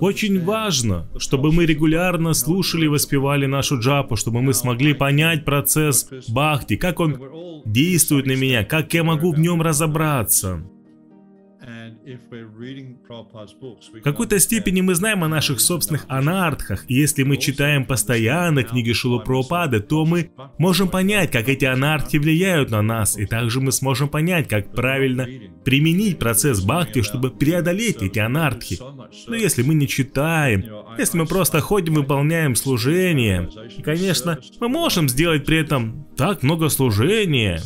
Очень важно, чтобы мы регулярно слушали и воспевали нашу джапу, чтобы мы смогли понять процесс бхакти, как он действует на меня, как я могу в нем разобраться. В какой-то степени мы знаем о наших собственных анартхах, и если мы читаем постоянно книги Шрилы Прабхупады, то мы можем понять, как эти анартхи влияют на нас, и также мы сможем понять, как правильно применить процесс бхакти, чтобы преодолеть эти анартхи. Но если мы не читаем, если мы просто ходим, выполняем служение, и, конечно, мы можем сделать при этом так много служения,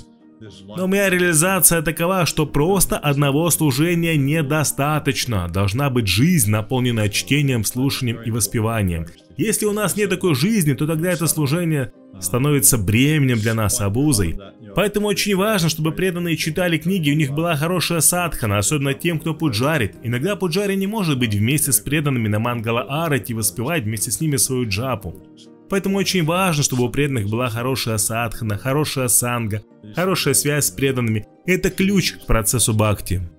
но моя реализация такова, что просто одного служения недостаточно. Должна быть жизнь, наполненная чтением, слушанием и воспеванием. Если у нас нет такой жизни, то тогда это служение становится бременем для нас, обузой. Поэтому очень важно, чтобы преданные читали книги, у них была хорошая садхана, особенно тем, кто пуджарит. Иногда пуджари не может быть вместе с преданными на мангала арати и воспевать вместе с ними свою джапу. Поэтому очень важно, чтобы у преданных была хорошая садхана, хорошая санга, хорошая связь с преданными. Это ключ к процессу бхакти.